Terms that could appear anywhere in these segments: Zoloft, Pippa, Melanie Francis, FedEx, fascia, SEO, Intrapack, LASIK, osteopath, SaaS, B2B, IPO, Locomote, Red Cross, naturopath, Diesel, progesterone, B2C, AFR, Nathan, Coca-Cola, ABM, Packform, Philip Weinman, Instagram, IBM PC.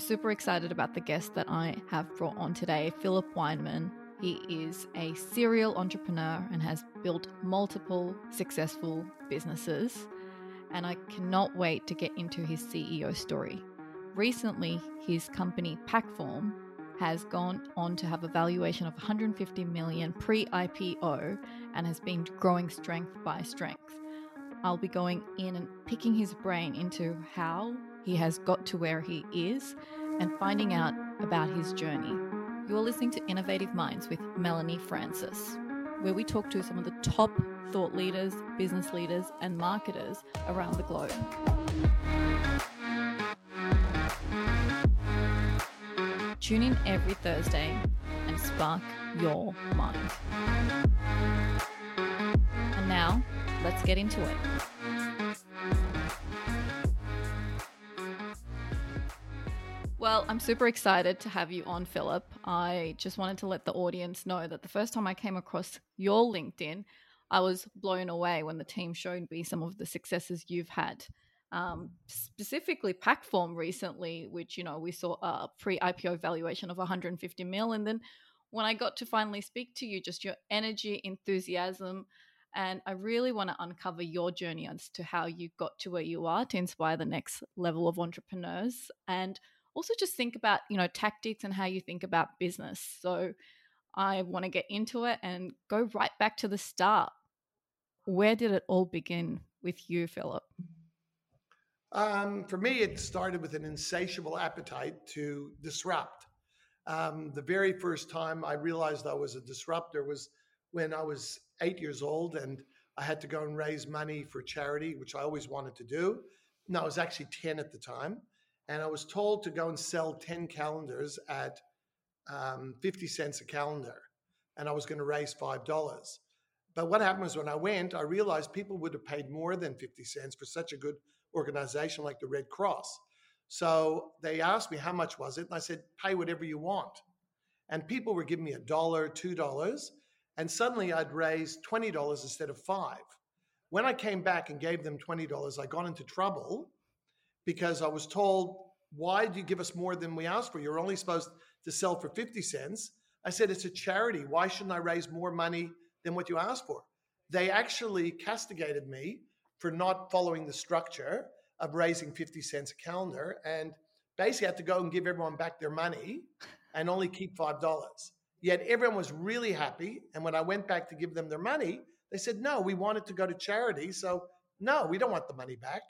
I'm super excited about the guest that I have brought on today, Philip Weinman. He is a serial entrepreneur and has built multiple successful businesses, and I cannot wait to get into his CEO story. Recently, his company Packform has gone on to have a valuation of 150 million pre-IPO and has been growing strength by strength. I'll be going in and picking his brain into how he has got to where he is and finding out about his journey. You're listening to Innovative Minds with Melanie Francis, where we talk to some of the top thought leaders, business leaders, and marketers around the globe. Tune in every Thursday and spark your mind. And now, let's get into it. Well, I'm super excited to have you on, Philip. I just wanted to let the audience know that the first time I came across your LinkedIn, I was blown away when the team showed me some of the successes you've had. Specifically Packform recently, which, you know, we saw a pre-IPO valuation of 150 mil. And then when I got to finally speak to you, just your energy, enthusiasm, and I really want to uncover your journey as to how you got to where you are to inspire the next level of entrepreneurs, and also just think about, you know, tactics and how you think about business. So I want to get into it and go right back to the start. Where did it all begin with you, Philip? For me, it started with an insatiable appetite to disrupt. The very first time I realized I was a disruptor was when I was 8 years old, and I had to go and raise money for charity, which I always wanted to do. And I was actually 10 at the time. And I was told to go and sell 10 calendars at 50 cents a calendar. And I was going to raise $5. But what happened was when I went, I realized people would have paid more than 50 cents for such a good organization like the Red Cross. So they asked me, how much was it? And I said, pay whatever you want. And people were giving me $1, $2. And suddenly I'd raised $20 instead of $5. When I came back and gave them $20, I got into trouble because I was told, why do you give us more than we asked for? You're only supposed to sell for 50 cents. I said, it's a charity. Why shouldn't I raise more money than what you asked for? They actually castigated me for not following the structure of raising 50 cents a calendar, and basically had to go and give everyone back their money and only keep $5. Yet everyone was really happy. And when I went back to give them their money, they said, no, we want it to go to charity. So no, we don't want the money back.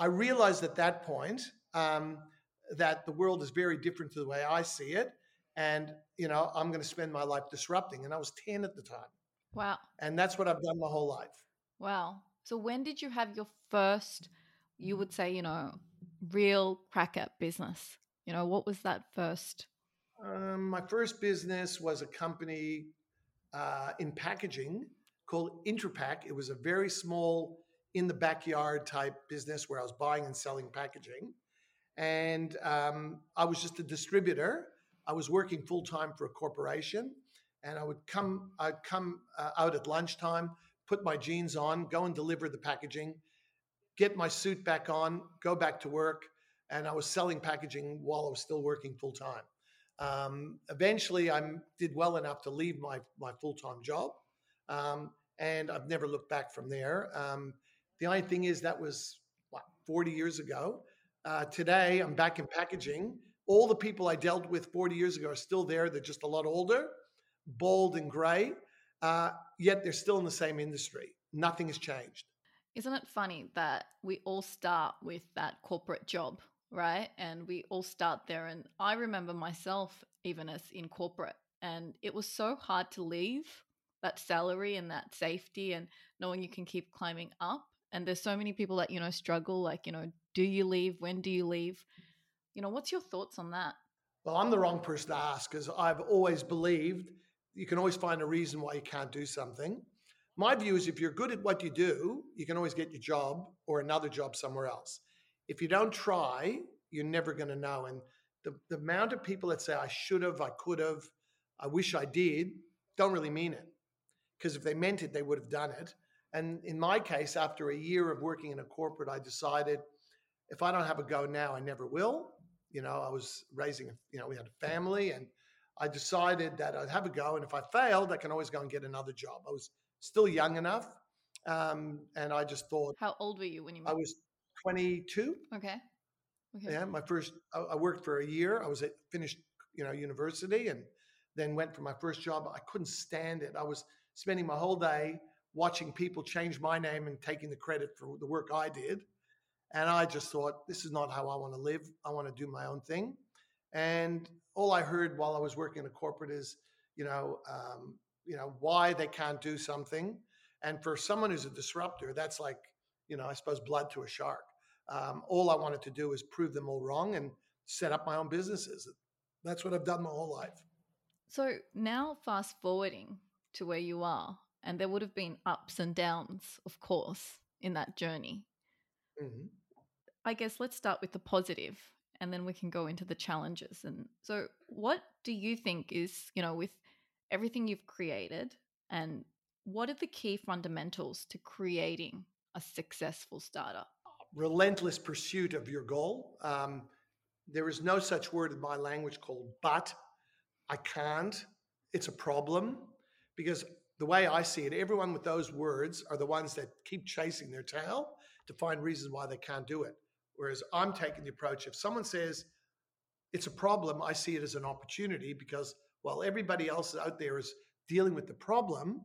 I realized at that point that the world is very different to the way I see it. And, you know, I'm going to spend my life disrupting. And I was 10 at the time. Wow. And that's what I've done my whole life. Wow. So when did you have your first, you would say, you know, real crack at business? You know, what was that first? My first business was a company in packaging called Intrapack. It was a very small, in the backyard type business where I was buying and selling packaging. And I was just a distributor. I was working full time for a corporation, and I'd come out at lunchtime, put my jeans on, go and deliver the packaging, get my suit back on, go back to work. And I was selling packaging while I was still working full time. Eventually I did well enough to leave my full-time job. And I've never looked back from there. The only thing is that was 40 years ago. Today I'm back in packaging. All the people I dealt with 40 years ago are still there. They're just a lot older, bald and gray. Yet they're still in the same industry. Nothing has changed. Isn't it funny that we all start with that corporate job, right? And we all start there. And I remember myself, even as in corporate, and it was so hard to leave that salary and that safety and knowing you can keep climbing up. And there's so many people that, you know, struggle, like, you know, do you leave? When do you leave? You know, what's your thoughts on that? Well, I'm the wrong person to ask because I've always believed you can always find a reason why you can't do something. My view is if you're good at what you do, you can always get your job or another job somewhere else. If you don't try, you're never going to know. And the amount of people that say, I should have, I could have, I wish I did, don't really mean it. Because if they meant it, they would have done it. And in my case, after a year of working in a corporate, I decided if I don't have a go now, I never will. You know, I was raising, we had a family, and I decided that I'd have a go. And if I failed, I can always go and get another job. I was still young enough. And I just thought. How old were you when you moved? I was 22. Okay. Yeah. I worked for a year. I was finished, university, and then went for my first job. I couldn't stand it. I was spending my whole day watching people change my name and taking the credit for the work I did. And I just thought, this is not how I want to live. I want to do my own thing. And all I heard while I was working in a corporate is, why they can't do something. And for someone who's a disruptor, that's like, I suppose blood to a shark. All I wanted to do was prove them all wrong and set up my own businesses. That's what I've done my whole life. So now fast forwarding to where you are, and there would have been ups and downs, of course, in that journey. Mm-hmm. I guess let's start with the positive, and then we can go into the challenges. And so what do you think is, with everything you've created, and what are the key fundamentals to creating a successful startup? Relentless pursuit of your goal. There is no such word in my language called but. I can't. It's a problem, because the way I see it, everyone with those words are the ones that keep chasing their tail to find reasons why they can't do it. Whereas I'm taking the approach, if someone says it's a problem, I see it as an opportunity, because while everybody else out there is dealing with the problem,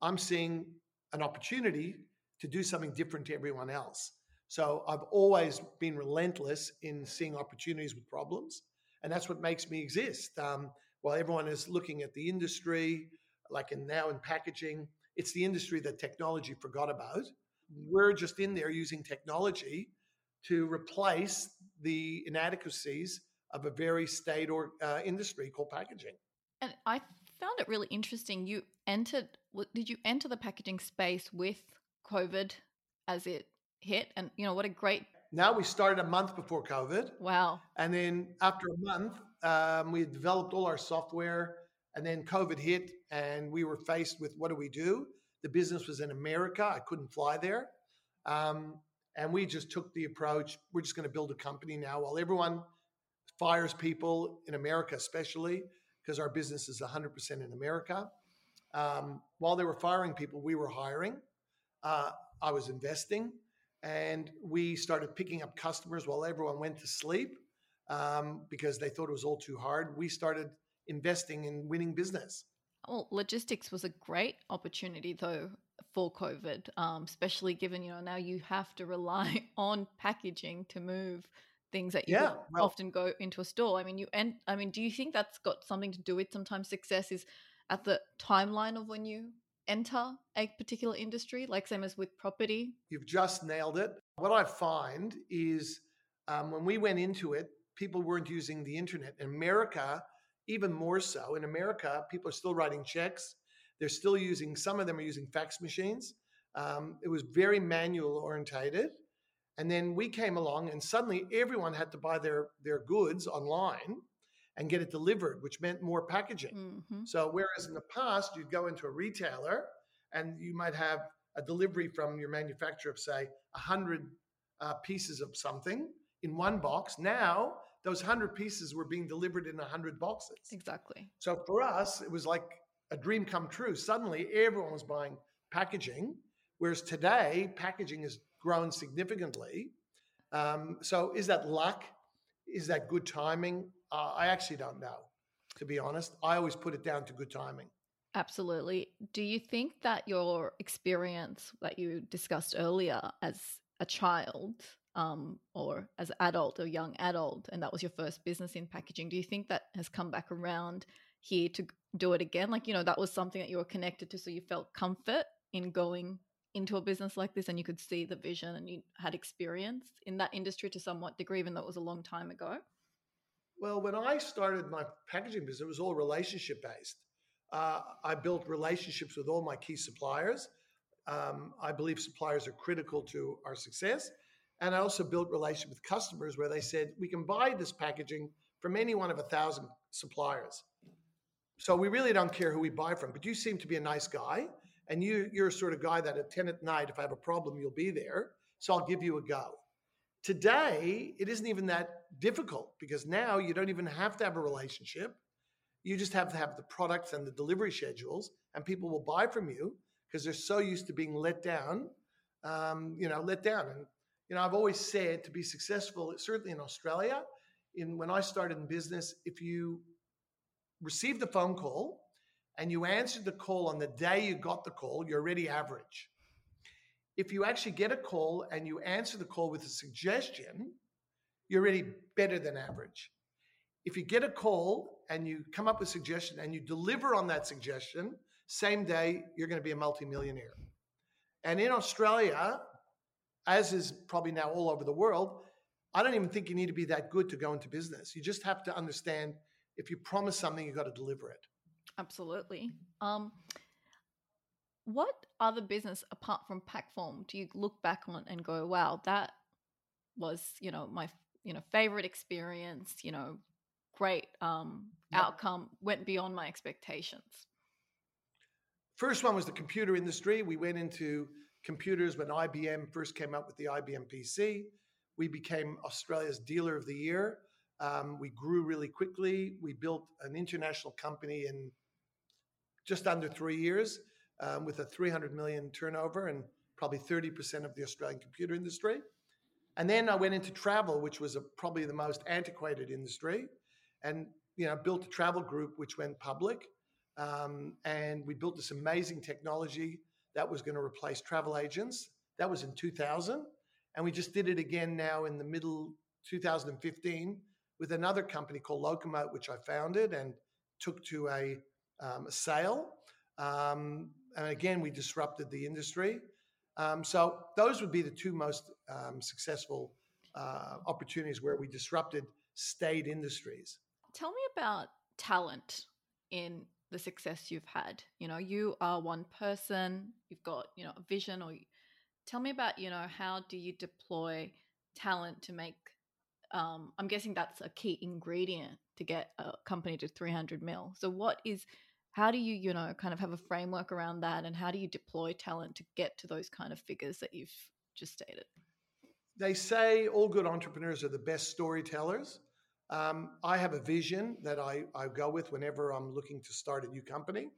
I'm seeing an opportunity to do something different to everyone else. So I've always been relentless in seeing opportunities with problems, and that's what makes me exist. While everyone is looking at the industry, in packaging, it's the industry that technology forgot about. We're just in there using technology to replace the inadequacies of a very staid industry called packaging. And I found it really interesting. Did you enter the packaging space with COVID as it hit? And, what a great... Now, we started a month before COVID. Wow. And then after a month, we had developed all our software, and then COVID hit, and we were faced with, what do we do? The business was in America. I couldn't fly there. And we just took the approach, we're just going to build a company now while everyone fires people in America, especially because our business is 100% in America. While they were firing people, we were hiring. I was investing, and we started picking up customers while everyone went to sleep because they thought it was all too hard. We started investing in winning business. Well, logistics was a great opportunity, though, for COVID, especially given, now you have to rely on packaging to move things that you often go into a store. I mean, do you think that's got something to do with sometimes success is at the timeline of when you enter a particular industry, same as with property? You've just nailed it. What I find is when we went into it, people weren't using the internet. In America, even more so. In America, people are still writing checks. They're still using, some of them are using fax machines. It was very manual orientated. And then we came along, and suddenly everyone had to buy their goods online and get it delivered, which meant more packaging. Mm-hmm. So whereas in the past, you'd go into a retailer and you might have a delivery from your manufacturer of, say, 100 pieces of something in one box. Now, those 100 pieces were being delivered in 100 boxes. Exactly. So for us, it was like a dream come true. Suddenly, everyone was buying packaging, whereas today, packaging has grown significantly. So is that luck? Is that good timing? I actually don't know, to be honest. I always put it down to good timing. Absolutely. Do you think that your experience that you discussed earlier as a child or as an adult or young adult, and that was your first business in packaging, do you think that has come back around here to do it again? That was something that you were connected to, so you felt comfort in going into a business like this, and you could see the vision, and you had experience in that industry to somewhat degree, even though it was a long time ago? Well, when I started my packaging business, it was all relationship-based. I built relationships with all my key suppliers. I believe suppliers are critical to our success. And I also built relationships with customers where they said, we can buy this packaging from any one of 1,000 suppliers. So we really don't care who we buy from, but you seem to be a nice guy. And you're a sort of guy that at 10 at night, if I have a problem, you'll be there. So I'll give you a go. Today, it isn't even that difficult because now you don't even have to have a relationship. You just have to have the products and the delivery schedules, and people will buy from you because they're so used to being let down, And, you know, I've always said to be successful, certainly in Australia, when I started in business, if you received a phone call and you answered the call on the day you got the call, you're already average. If you actually get a call and you answer the call with a suggestion, you're already better than average. If you get a call and you come up with a suggestion and you deliver on that suggestion, same day, you're going to be a multimillionaire. And in Australia, as is probably now all over the world, I don't even think you need to be that good to go into business. You just have to understand if you promise something, you've got to deliver it. Absolutely. What other business apart from Packform do you look back on and go, wow, that was, you know, my, you know, favorite experience, you know, great outcome, went beyond my expectations? First one was the computer industry. We went into computers when IBM first came up with the IBM PC. We became Australia's dealer of the year. We grew really quickly. We built an international company in just under 3 years with a $300 million turnover and probably 30% of the Australian computer industry. And then I went into travel, which was probably the most antiquated industry, and you know, built a travel group which went public. And we built this amazing technology that was going to replace travel agents. That was in 2000. And we just did it again now in the middle 2015 with another company called Locomote, which I founded and took to a sale. And again, we disrupted the industry. So those would be the two most successful opportunities where we disrupted state industries. Tell me about talent in the success you've had. You know, you are one person, you've got, you know, a vision, or tell me about, you know, how do you deploy talent to make, I'm guessing that's a key ingredient to get a company to 300 mil. So how do you, you know, kind of have a framework around that, and how do you deploy talent to get to those kind of figures that you've just stated? They say all good entrepreneurs are the best storytellers. I have a vision that I go with whenever I'm looking to start a new company,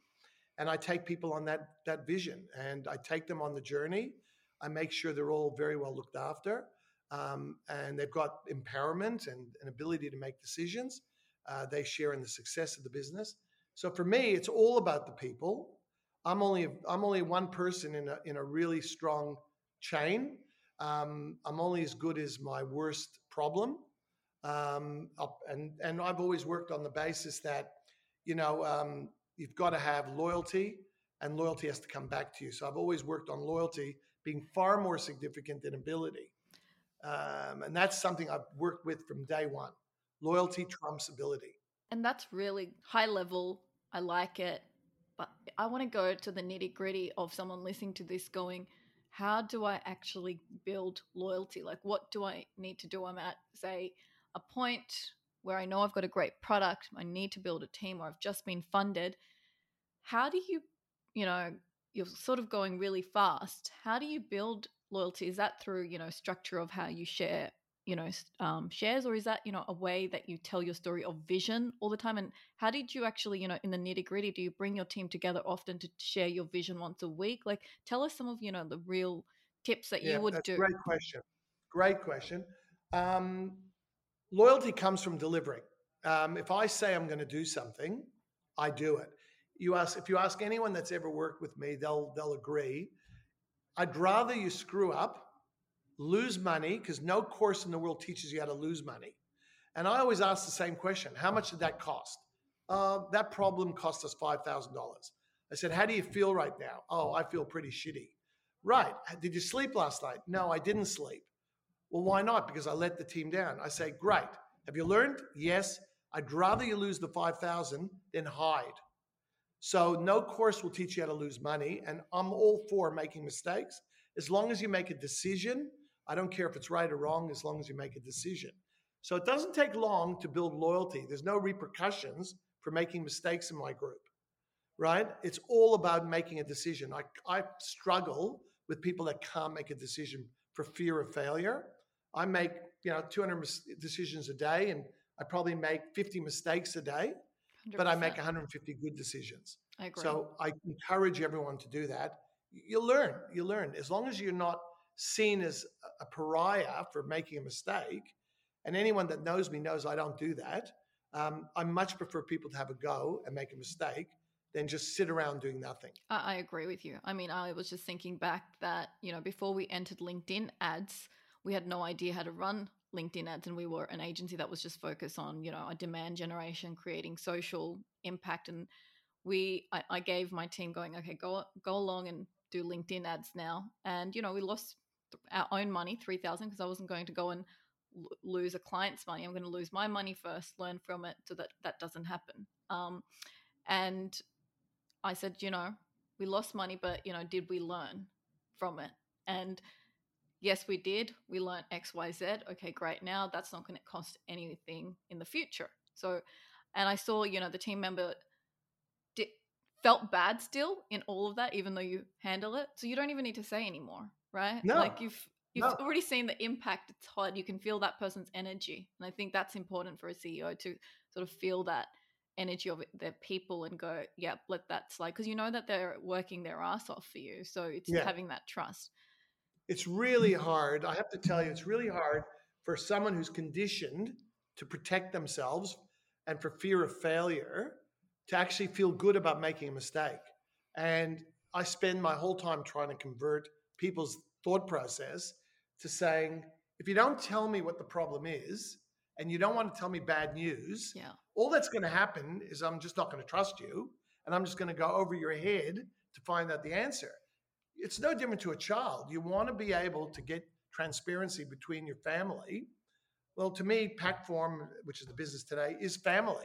and I take people on that vision, and I take them on the journey. I make sure they're all very well looked after, and they've got empowerment and an ability to make decisions. They share in the success of the business. So for me, it's all about the people. I'm only one person in a really strong chain. I'm only as good as my worst problem. And I've always worked on the basis that, you know, you've got to have loyalty, and loyalty has to come back to you. So I've always worked on loyalty being far more significant than ability. And that's something I've worked with from day one. Loyalty trumps ability. And that's really high level. I like it. But I want to go to the nitty gritty of someone listening to this going, how do I actually build loyalty? Like, what do I need to do? I'm at, say, a point where I know I've got a great product, I need to build a team, or I've just been funded. How do you, you know, you're sort of going really fast. How do you build loyalty? Is that through, you know, structure of how you share, you know, shares, or is that, you know, a way that you tell your story of vision all the time? And how did you actually, you know, in the nitty gritty, do you bring your team together often to share your vision once a week? Like, tell us some of, you know, the real tips that you would do. Great question. Loyalty comes from delivering. If I say I'm going to do something, I do it. If you ask anyone that's ever worked with me, they'll agree. I'd rather you screw up, lose money, because no course in the world teaches you how to lose money. And I always ask the same question: how much did that cost? That problem cost us $5,000. I said, how do you feel right now? Oh, I feel pretty shitty. Right. Did you sleep last night? No, I didn't sleep. Well, why not? Because I let the team down. I say, great. Have you learned? Yes. I'd rather you lose the 5,000 than hide. So no course will teach you how to lose money. And I'm all for making mistakes. As long as you make a decision, I don't care if it's right or wrong, as long as you make a decision. So it doesn't take long to build loyalty. There's no repercussions for making mistakes in my group, right? It's all about making a decision. I struggle with people that can't make a decision for fear of failure. I make, 200 decisions a day, and I probably make 50 mistakes a day, 100%. But I make 150 good decisions. I agree. So I encourage everyone to do that. You learn. As long as you're not seen as a pariah for making a mistake, and anyone that knows me knows I don't do that. I much prefer people to have a go and make a mistake than just sit around doing nothing. I agree with you. I mean, I was just thinking back that, before we entered LinkedIn ads, we had no idea how to run LinkedIn ads, and we were an agency that was just focused on, a demand generation, creating social impact. And I gave my team going, okay, go along and do LinkedIn ads now. And, we lost our own money, $3,000, because I wasn't going to go and lose a client's money. I'm going to lose my money first, learn from it so that doesn't happen. And I said, we lost money, but, did we learn from it? And yes, we did. We learned X, Y, Z. Okay, great. Now that's not going to cost anything in the future. So, and I saw, the team member felt bad still in all of that, even though you handle it. So you don't even need to say anymore, right? No. Like You've already seen the impact. It's hard. You can feel that person's energy. And I think that's important for a CEO to sort of feel that energy of their people and go, yeah, let that slide. Because you know that they're working their ass off for you. So it's having that trust. It's really hard. I have to tell you, it's really hard for someone who's conditioned to protect themselves and for fear of failure to actually feel good about making a mistake. And I spend my whole time trying to convert people's thought process to saying, if you don't tell me what the problem is and you don't want to tell me bad news, all that's going to happen is I'm just not going to trust you, and I'm just going to go over your head to find out the answer. It's no different to a child. You want to be able to get transparency between your family. Well, to me, Packform, which is the business today, is family.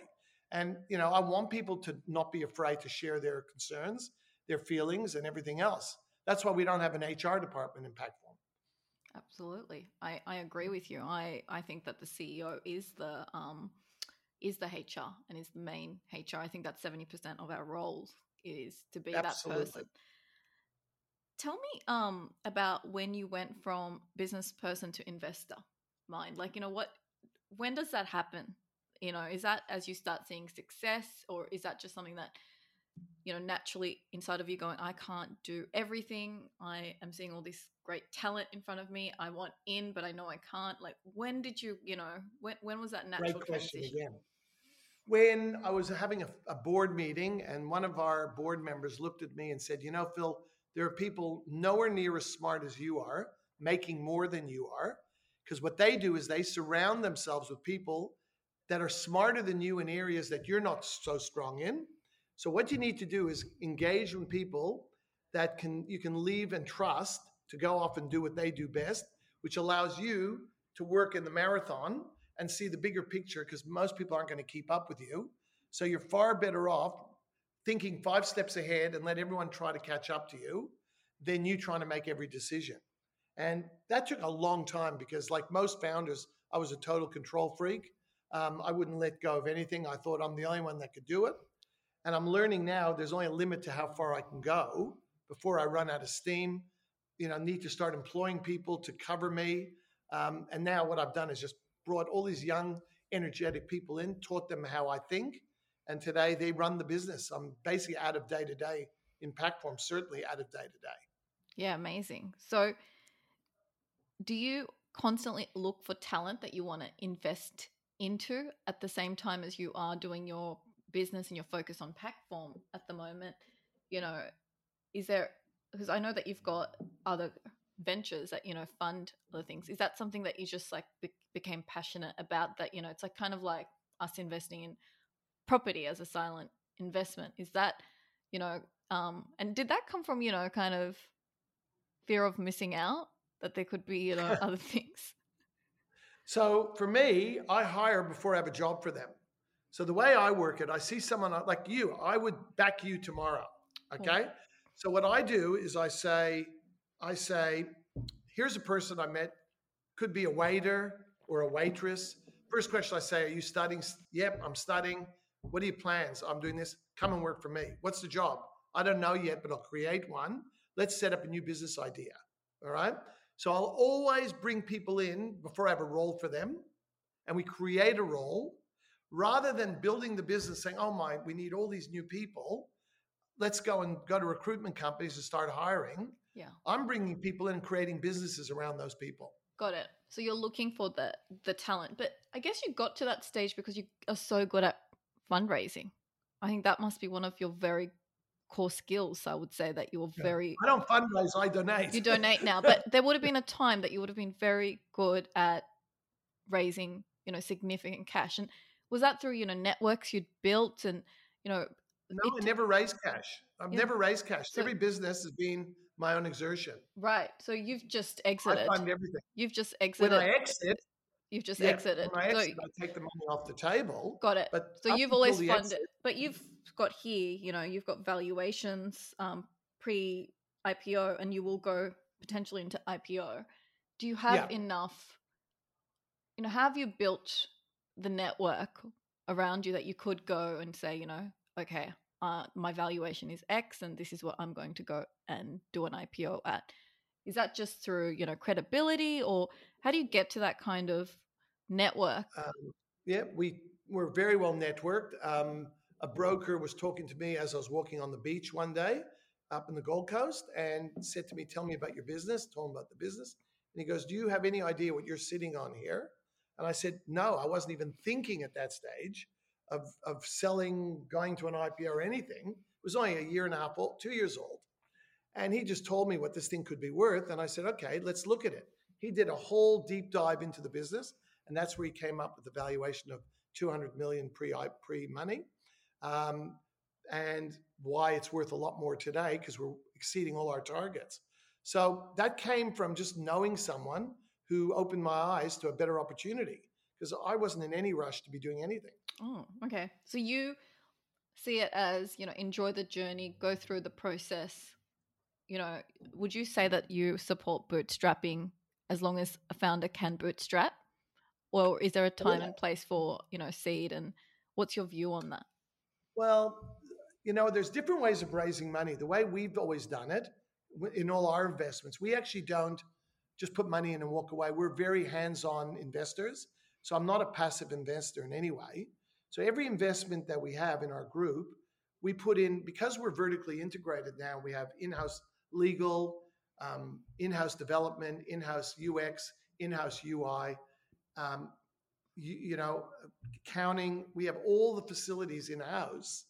And, I want people to not be afraid to share their concerns, their feelings, and everything else. That's why we don't have an HR department in Packform. Absolutely. I agree with you. I think that the CEO is the HR and is the main HR. I think that 70% of our role is to be that person. Tell me about when you went from business person to investor mind. Like, when does that happen? Is that as you start seeing success, or is that just something that naturally inside of you going, I can't do everything. I am seeing all this great talent in front of me. I want in, but I know I can't. Like, when did you, when was that natural transition? Great question again. When I was having a board meeting, and one of our board members looked at me and said, Phil, there are people nowhere near as smart as you are, making more than you are, because what they do is they surround themselves with people that are smarter than you in areas that you're not so strong in. So what you need to do is engage with people that you can leave and trust to go off and do what they do best, which allows you to work in the marathon and see the bigger picture, because most people aren't going to keep up with you. So you're far better off thinking 5 steps ahead and let everyone try to catch up to you than you trying to make every decision. And that took a long time because, like most founders, I was a total control freak. I wouldn't let go of anything. I thought I'm the only one that could do it. And I'm learning now there's only a limit to how far I can go before I run out of steam. I need to start employing people to cover me. And now what I've done is just brought all these young, energetic people in, taught them how I think. And today they run the business. I'm basically out of day-to-day in Packform, certainly out of day-to-day. Yeah, amazing. So do you constantly look for talent that you want to invest into at the same time as you are doing your business and your focus on Packform at the moment? Is there, because I know that you've got other ventures that fund other things, is that something that you just like became passionate about, that it's like kind of like us investing in property as a silent investment? Is that and did that come from kind of fear of missing out, that there could be other things? So for me, I hire before I have a job for them. So the way I work it, I see someone like you, I would back you tomorrow, okay? Yeah. So what I do is I say, here's a person I met, could be a waiter or a waitress. First question I say, are you studying? Yep, I'm studying. What are your plans? I'm doing this. Come and work for me. What's the job? I don't know yet, but I'll create one. Let's set up a new business idea, all right? So I'll always bring people in before I have a role for them, and we create a role rather than building the business saying, oh my, we need all these new people. Let's go and go to recruitment companies and start hiring. Yeah, I'm bringing people in and creating businesses around those people. Got it. So you're looking for the talent. But I guess you got to that stage because you are so good at fundraising. I think that must be one of your very core skills, I would say, that you're very... I don't fundraise, I donate. You donate now. But there would have been a time that you would have been very good at raising, you know, significant cash. And was that through, you know, networks you'd built and, you know... No, I never raised cash. I've never raised cash. So, every business has been my own exertion. Right. So you've just exited. I fund everything. You've just exited. When I exit... You've just exited. When I exit, I take the money off the table. Got it. But so you've always funded, but you've got here, you know, you've got valuations pre-IPO, and you will go potentially into IPO. Do you have enough, you know, have you built the network around you that you could go and say, you know, okay, my valuation is X and this is what I'm going to go and do an IPO at? Is that just through, you know, credibility, or how do you get to that kind of network? We're very well networked. A broker was talking to me as I was walking on the beach one day up in the Gold Coast and said to me, tell me about your business. Told him about the business. And he goes, do you have any idea what you're sitting on here? And I said, no, I wasn't even thinking at that stage of selling, going to an IPO or anything. It was only a year and a half old, 2 years old. And he just told me what this thing could be worth. And I said, okay, let's look at it. He did a whole deep dive into the business. And that's where he came up with the valuation of 200 million pre-money and why it's worth a lot more today because we're exceeding all our targets. So that came from just knowing someone who opened my eyes to a better opportunity because I wasn't in any rush to be doing anything. Oh, okay. So you see it as, you know, enjoy the journey, go through the process. You know, would you say that you support bootstrapping as long as a founder can bootstrap, or is there a time and place for, you know, seed, and what's your view on that? Well, you know, there's different ways of raising money. The way we've always done it in all our investments, we actually don't just put money in and walk away. We're very hands-on investors. So I'm not a passive investor in any way. So every investment that we have in our group, we put in, because we're vertically integrated now, we have in-house legal, in-house development, in-house UX, in-house UI, accounting. We have all the facilities in-house.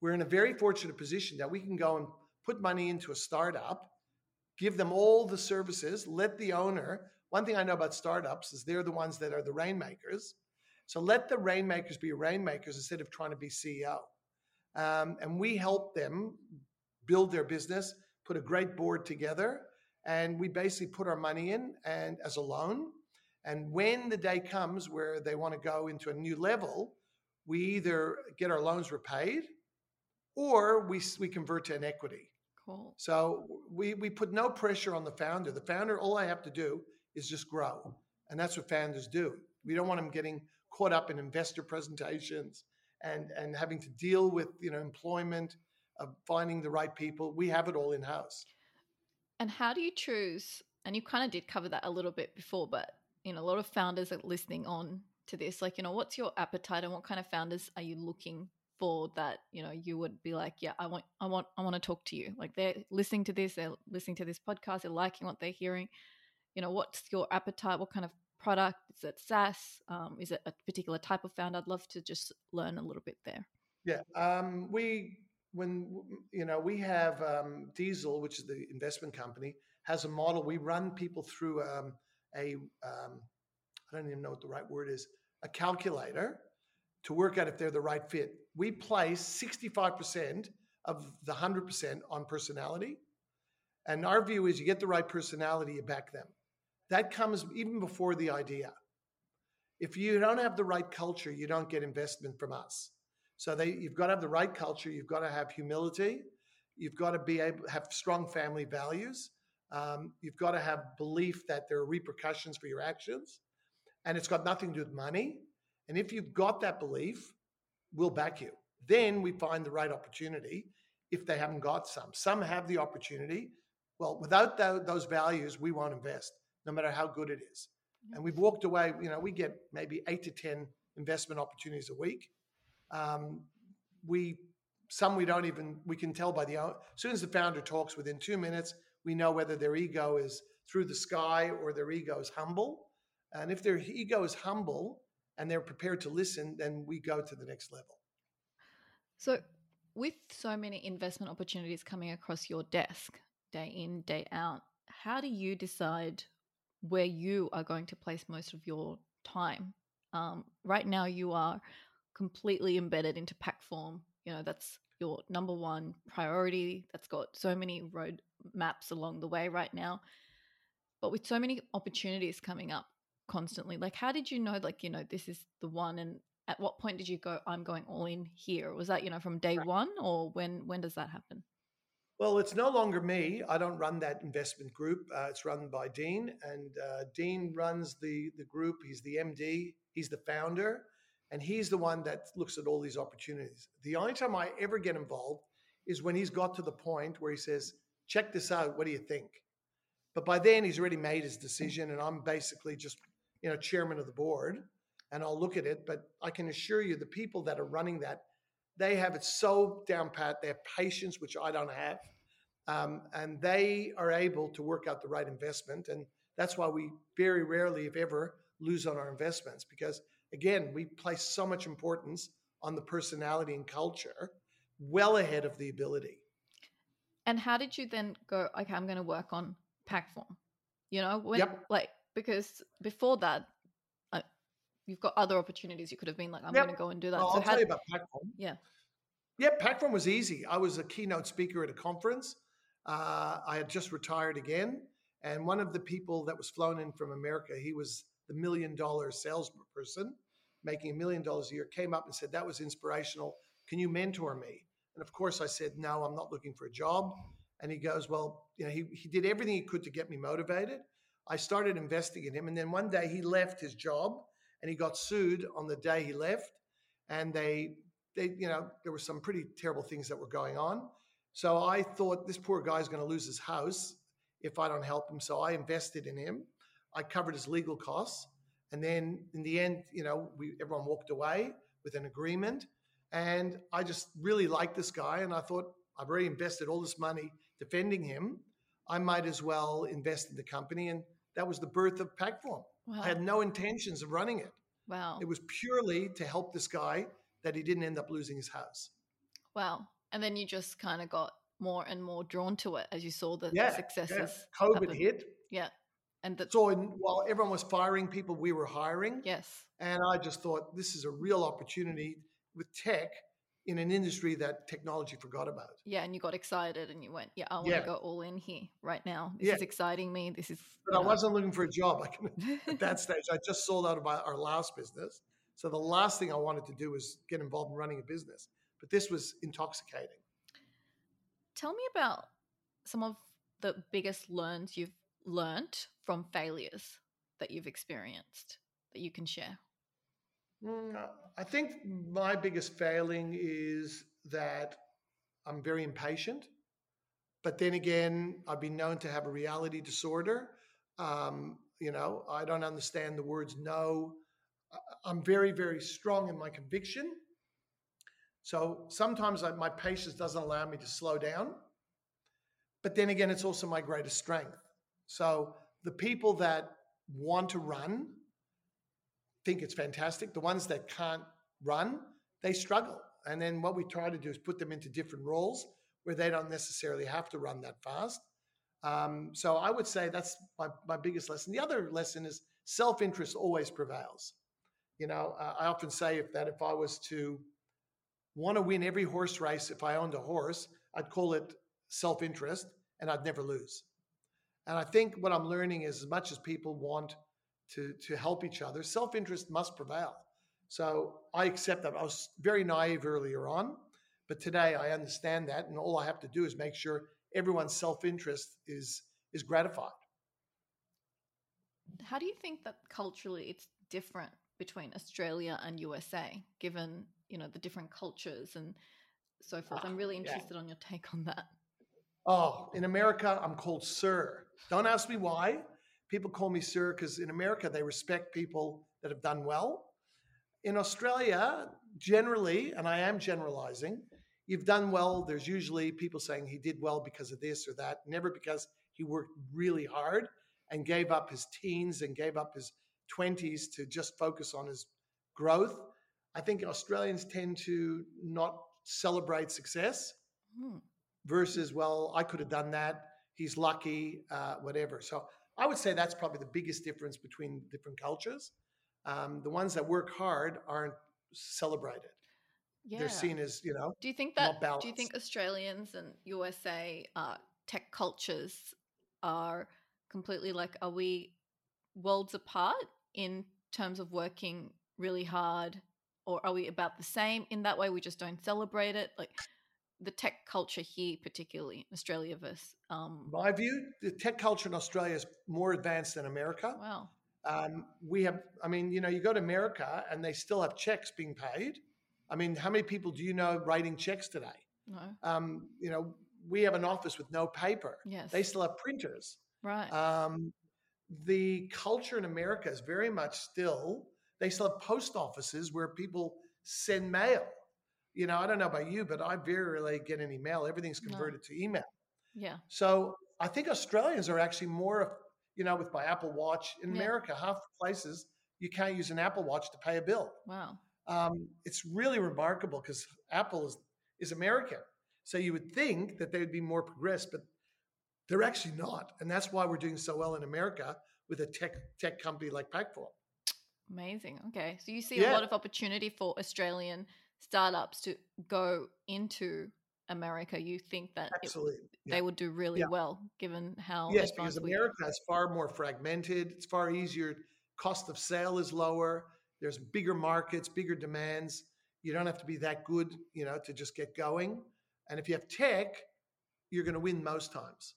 We're in a very fortunate position that we can go and put money into a startup, give them all the services, let the owner. One thing I know about startups is they're the ones that are the rainmakers. So let the rainmakers be rainmakers instead of trying to be CEO. And we help them build their business, put a great board together, and we basically put our money in and as a loan. And when the day comes where they want to go into a new level, we either get our loans repaid or we convert to an equity. Cool. So we put no pressure on the founder. The founder, all I have to do is just grow. And that's what founders do. We don't want them getting caught up in investor presentations and having to deal with, you know, employment, of finding the right people. We have it all in-house. And how do you choose, and you kind of did cover that a little bit before, but, you know, a lot of founders are listening on to this, like, you know, what's your appetite and what kind of founders are you looking for that, you know, you would be like, yeah, I want to talk to you. Like they're listening to this podcast, they're liking what they're hearing. You know, what's your appetite? What kind of product? Is it SaaS? Is it a particular type of founder? I'd love to just learn a little bit there. Yeah. We have Diesel, which is the investment company, has a model. We run people through I don't even know what the right word is, a calculator to work out if they're the right fit. We place 65% of the 100% on personality. And our view is you get the right personality, you back them. That comes even before the idea. If you don't have the right culture, you don't get investment from us. So you've got to have the right culture. You've got to have humility. You've got to have strong family values. You've got to have belief that there are repercussions for your actions, and it's got nothing to do with money. And if you've got that belief, we'll back you. Then we find the right opportunity if they haven't got some. Some have the opportunity, Well, without those values, we won't invest, no matter how good it is. And we've walked away, you know, we get maybe 8 to 10 investment opportunities a week. We can tell by as soon as the founder talks within 2 minutes, we know whether their ego is through the sky or their ego is humble. And if their ego is humble and they're prepared to listen, then we go to the next level. So with so many investment opportunities coming across your desk day in, day out, how do you decide where you are going to place most of your time? Right now you are completely embedded into Packform. You know, that's your number one priority. That's got so many road maps along the way right now. But with so many opportunities coming up constantly, like how did you know, like, you know, this is the one? And at what point did you go, I'm going all in here? Was that, you know, from day one, or when does that happen? Well, it's no longer me. I don't run that investment group. It's run by Dean, and Dean runs the group. He's the MD. He's the founder, and he's the one that looks at all these opportunities. The only time I ever get involved is when he's got to the point where he says, check this out. What do you think? But by then he's already made his decision, and I'm basically just, you know, chairman of the board, and I'll look at it. But I can assure you the people that are running that, they have it so down pat. They have patience, which I don't have. And they are able to work out the right investment. And that's why we very rarely, if ever, lose on our investments. Because, again, we place so much importance on the personality and culture well ahead of the ability. And how did you then go, okay, I'm going to work on Packform? You know, because before that, you've got other opportunities. You could have been like, I'm going to go and do that. Well, so I'll tell you about Packform. Yeah, Packform was easy. I was a keynote speaker at a conference. I had just retired again. And one of the people that was flown in from America, he was the $1 million salesperson making $1 million a year, came up and said, that was inspirational. Can you mentor me? And of course I said, no, I'm not looking for a job. And he goes, well, you know, he did everything he could to get me motivated. I started investing in him. And then one day he left his job, and he got sued on the day he left. And they, you know, there were some pretty terrible things that were going on. So I thought, this poor guy's going to lose his house if I don't help him. So I invested in him. I covered his legal costs. And then in the end, you know, everyone walked away with an agreement. And I just really liked this guy. And I thought, I've already invested all this money defending him. I might as well invest in the company. And that was the birth of Packform. Wow. I had no intentions of running it. Wow. It was purely to help this guy that he didn't end up losing his house. Wow. And then you just kind of got more and more drawn to it as you saw the successes. Yeah. COVID hit. Yeah. And while everyone was firing people, we were hiring. Yes. And I just thought, this is a real opportunity with tech in an industry that technology forgot about. Yeah, and you got excited and you went, yeah, I want to go all in here right now. This is exciting me. This is. But I wasn't looking for a job. At that stage, I just sold out of our last business. So the last thing I wanted to do was get involved in running a business. But this was intoxicating. Tell me about some of the biggest learns you've learned from failures that you've experienced that you can share. I think my biggest failing is that I'm very impatient, but then again, I've been known to have a reality disorder. You know, I don't understand the words no. I'm very, very strong in my conviction. So sometimes my patience doesn't allow me to slow down, but then again, it's also my greatest strength. So the people that want to run think it's fantastic. The ones that can't run, they struggle. And then what we try to do is put them into different roles where they don't necessarily have to run that fast. So I would say that's my biggest lesson. The other lesson is self-interest always prevails. You know, I often say if I was to want to win every horse race, if I owned a horse, I'd call it self-interest and I'd never lose. And I think what I'm learning is as much as people want to help each other, self-interest must prevail. So I accept that. I was very naive earlier on, but today I understand that, and all I have to do is make sure everyone's self-interest is gratified. How do you think that culturally it's different between Australia and USA, given, you know, the different cultures and so forth? I'm really interested on your take on that. Oh, in America, I'm called sir. Don't ask me why. People call me sir because in America, they respect people that have done well. In Australia, generally, and I am generalizing, you've done well. There's usually people saying he did well because of this or that, never because he worked really hard and gave up his teens and gave up his 20s to just focus on his growth. I think Australians tend to not celebrate success versus, well, I could have done that. He's lucky, whatever. So I would say that's probably the biggest difference between different cultures. The ones that work hard aren't celebrated. Yeah. They're seen as, you know, do you think that, not balanced. Do you think Australians and USA tech cultures are completely like, are we worlds apart in terms of working really hard, or are we about the same in that way? We just don't celebrate it. Like the tech culture here, particularly Australia versus. My view, the tech culture in Australia is more advanced than America. Wow. We have, I mean, you know, you go to America and they still have checks being paid. I mean, how many people do you know writing checks today? No. You know, we have an office with no paper. Yes. They still have printers. Right. The culture in America is very much still, they still have post offices where people send mail. You know, I don't know about you, but I very rarely get any mail. Everything's converted to email. Yeah. So I think Australians are actually more, of, you know, with my Apple Watch in America, half the places you can't use an Apple Watch to pay a bill. Wow. It's really remarkable because Apple is American. So you would think that they would be more progressed, but they're actually not. And that's why we're doing so well in America with a tech company like Packform. Amazing. Okay. So you see a lot of opportunity for Australian startups to go into America. You think that they would do really well given how... Yes, because America is far more fragmented. It's far easier. Cost of sale is lower. There's bigger markets, bigger demands. You don't have to be that good, you know, to just get going. And if you have tech, you're going to win most times.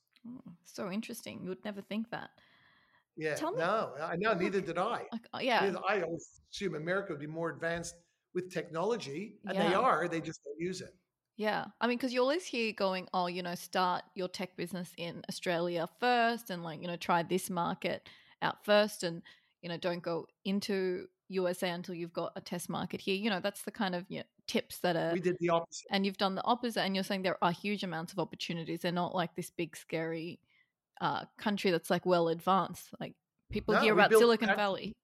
So interesting. You would never think that. Yeah. Tell me. No, I know. Neither did I. Like, I always assume America would be more advanced with technology, and they are. They just don't use it. Yeah. I mean, because you always hear going, oh, you know, start your tech business in Australia first, and like, you know, try this market out first, and you know, don't go into USA until you've got a test market here. You know, that's the kind of tips that are... We did the opposite. And you've done the opposite, and you're saying there are huge amounts of opportunities. They're not like this big, scary country that's like well advanced. Like people hear about Silicon Valley.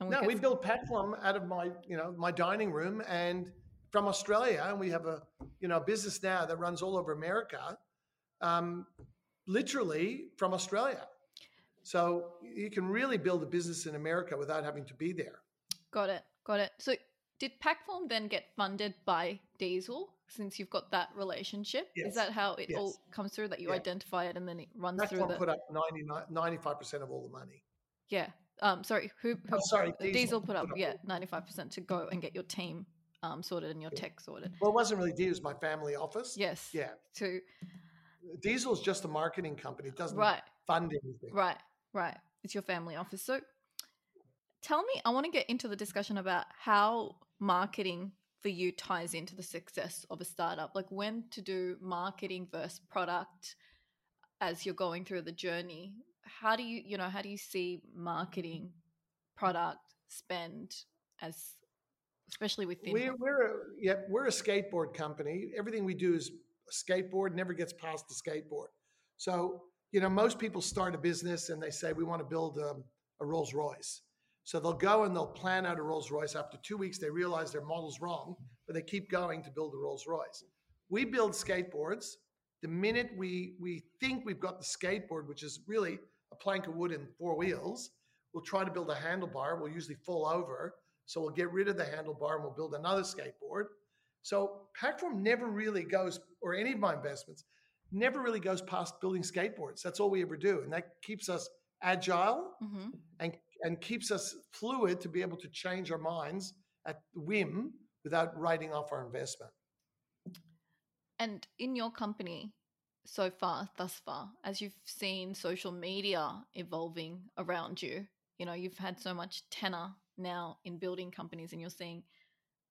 And we built Packform out of my dining room and from Australia, and we have a business now that runs all over America, literally from Australia. So you can really build a business in America without having to be there. Got it. So did Packform then get funded by Diesel since you've got that relationship? Yes. Is that how it all comes through, that you identify it and then it runs through the... Packform put up 95% of all the money. Yeah. Diesel put up 95% to go and get your team sorted and your tech sorted. Well, it wasn't really Diesel. It was my family office. Yes. Yeah. Diesel is just a marketing company. It doesn't fund anything. Right. It's your family office. So tell me, I want to get into the discussion about how marketing for you ties into the success of a startup, like when to do marketing versus product as you're going through the journey. How do you, how do you see marketing, product, spend as, especially within... We're a skateboard company. Everything we do is skateboard, never gets past the skateboard. So, most people start a business and they say, we want to build a Rolls Royce. So they'll go and they'll plan out a Rolls Royce. After 2 weeks, they realize their model's wrong, but they keep going to build a Rolls Royce. We build skateboards. The minute we think we've got the skateboard, which is really a plank of wood and four wheels, we'll try to build a handlebar. We'll usually fall over. So we'll get rid of the handlebar and we'll build another skateboard. So Packform never really goes, or any of my investments, never really goes past building skateboards. That's all we ever do. And that keeps us agile and keeps us fluid to be able to change our minds at the whim without writing off our investment. And in your company thus far, as you've seen social media evolving around you, you've had so much tenor now in building companies, and you're seeing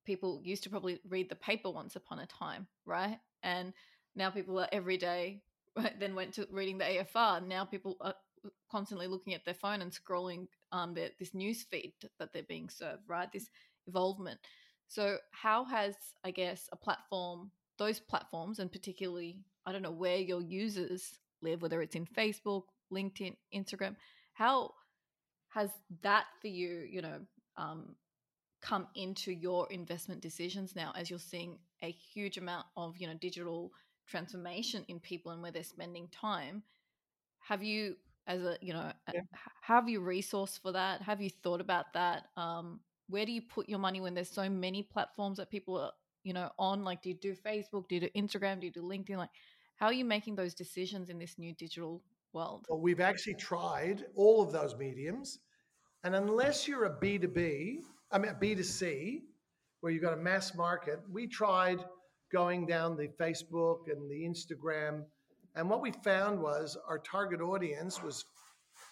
people used to probably read the paper once upon a time, right? And now people are every day then went to reading the AFR. Now people are constantly looking at their phone and scrolling this news feed that they're being served, right? This involvement. So how has, I guess, those platforms, and particularly, I don't know where your users live, whether it's in Facebook, LinkedIn, Instagram, how has that for you, come into your investment decisions now as you're seeing a huge amount of, digital transformation in people and where they're spending time? Have you, have you resourced for that? Have you thought about that? Where do you put your money when there's so many platforms that people are, on? Like, do you do Facebook? Do you do Instagram? Do you do LinkedIn? Like, how are you making those decisions in this new digital world? Well, we've actually tried all of those mediums. And unless you're a B2C, where you've got a mass market, we tried going down the Facebook and the Instagram. And what we found was our target audience was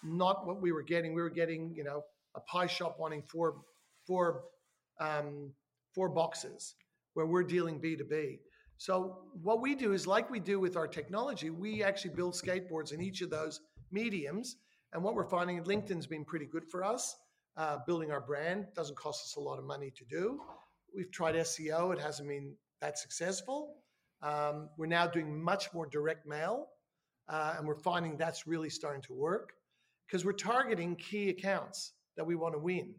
not what we were getting. We were getting, a pie shop wanting four boxes, where we're dealing B2B. So what we do is, like we do with our technology, we actually build skateboards in each of those mediums. And what we're finding, LinkedIn's been pretty good for us, building our brand. Doesn't cost us a lot of money to do. We've tried SEO. It hasn't been that successful. We're now doing much more direct mail, and we're finding that's really starting to work because we're targeting key accounts that we want to win.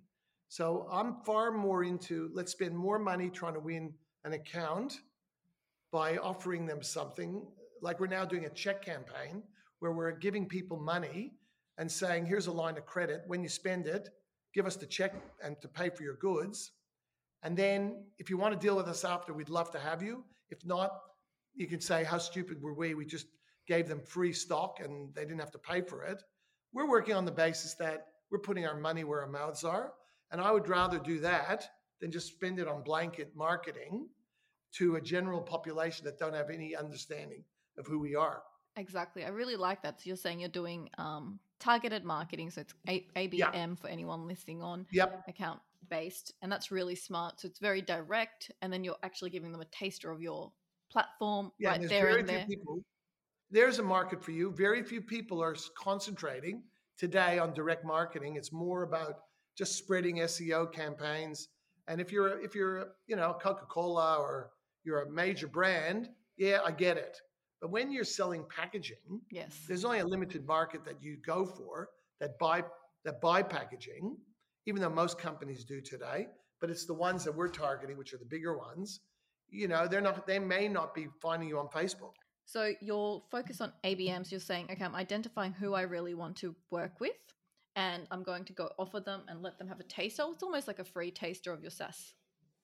So I'm far more into, let's spend more money trying to win an account by offering them something. Like, we're now doing a check campaign where we're giving people money and saying, here's a line of credit. When you spend it, give us the check and to pay for your goods. And then if you want to deal with us after, we'd love to have you. If not, you can say, how stupid were we? We just gave them free stock and they didn't have to pay for it. We're working on the basis that we're putting our money where our mouths are. And I would rather do that than just spend it on blanket marketing to a general population that don't have any understanding of who we are. Exactly. I really like that. So you're saying you're doing targeted marketing. So it's ABM for anyone listening on, account based. And that's really smart. So it's very direct. And then you're actually giving them a taster of your platform right there and there. There's a market for you. Very few people are concentrating today on direct marketing. It's more about just spreading SEO campaigns. And if you're Coca-Cola or you're a major brand, I get it. But when you're selling packaging, there's only a limited market that you go for that buy packaging, even though most companies do today. But it's the ones that we're targeting, which are the bigger ones. They may not be finding you on Facebook. So your focus on ABMs, you're saying, okay, I'm identifying who I really want to work with, and I'm going to go offer them and let them have a taste. So it's almost like a free taster of your SaaS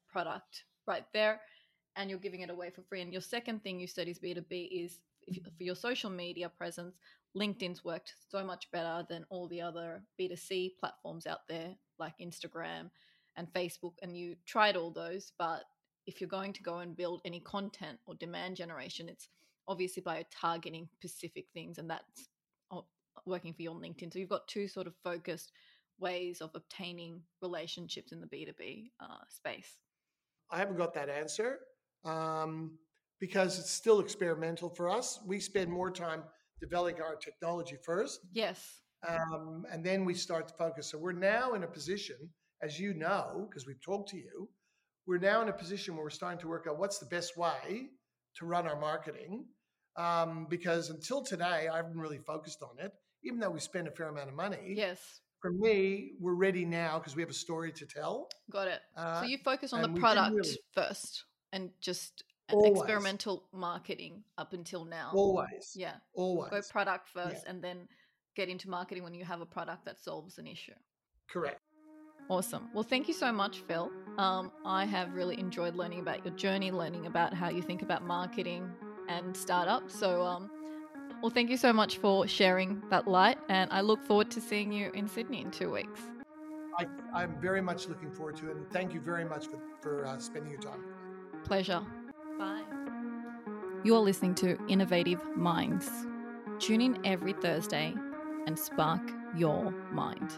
product right there, and you're giving it away for free. And your second thing you said is B2B is for your social media presence. LinkedIn's worked so much better than all the other B2C platforms out there, like Instagram and Facebook, and you tried all those. But if you're going to go and build any content or demand generation, it's obviously by targeting specific things, and that's working for you on LinkedIn. So you've got two sort of focused ways of obtaining relationships in the B2B space. I haven't got that answer because it's still experimental for us. We spend more time developing our technology first. Yes. And then we start to focus. So we're now in a position, as you know, because we've talked to you, we're now in a position where we're starting to work out what's the best way to run our marketing. Because until today, I haven't really focused on it, even though we spend a fair amount of money. Yes. For me, we're ready now because we have a story to tell. Got it. So you focus on the product first and just experimental marketing up until now. Always. Yeah. Always. Go product first and then get into marketing when you have a product that solves an issue. Correct. Awesome. Well, thank you so much, Phil. I have really enjoyed learning about your journey, learning about how you think about marketing and startup. So, thank you so much for sharing that light, and I look forward to seeing you in Sydney in 2 weeks. I'm very much looking forward to it, and thank you very much for spending your time. Pleasure. Bye. You're listening to Innovative Minds. Tune in every Thursday and spark your mind.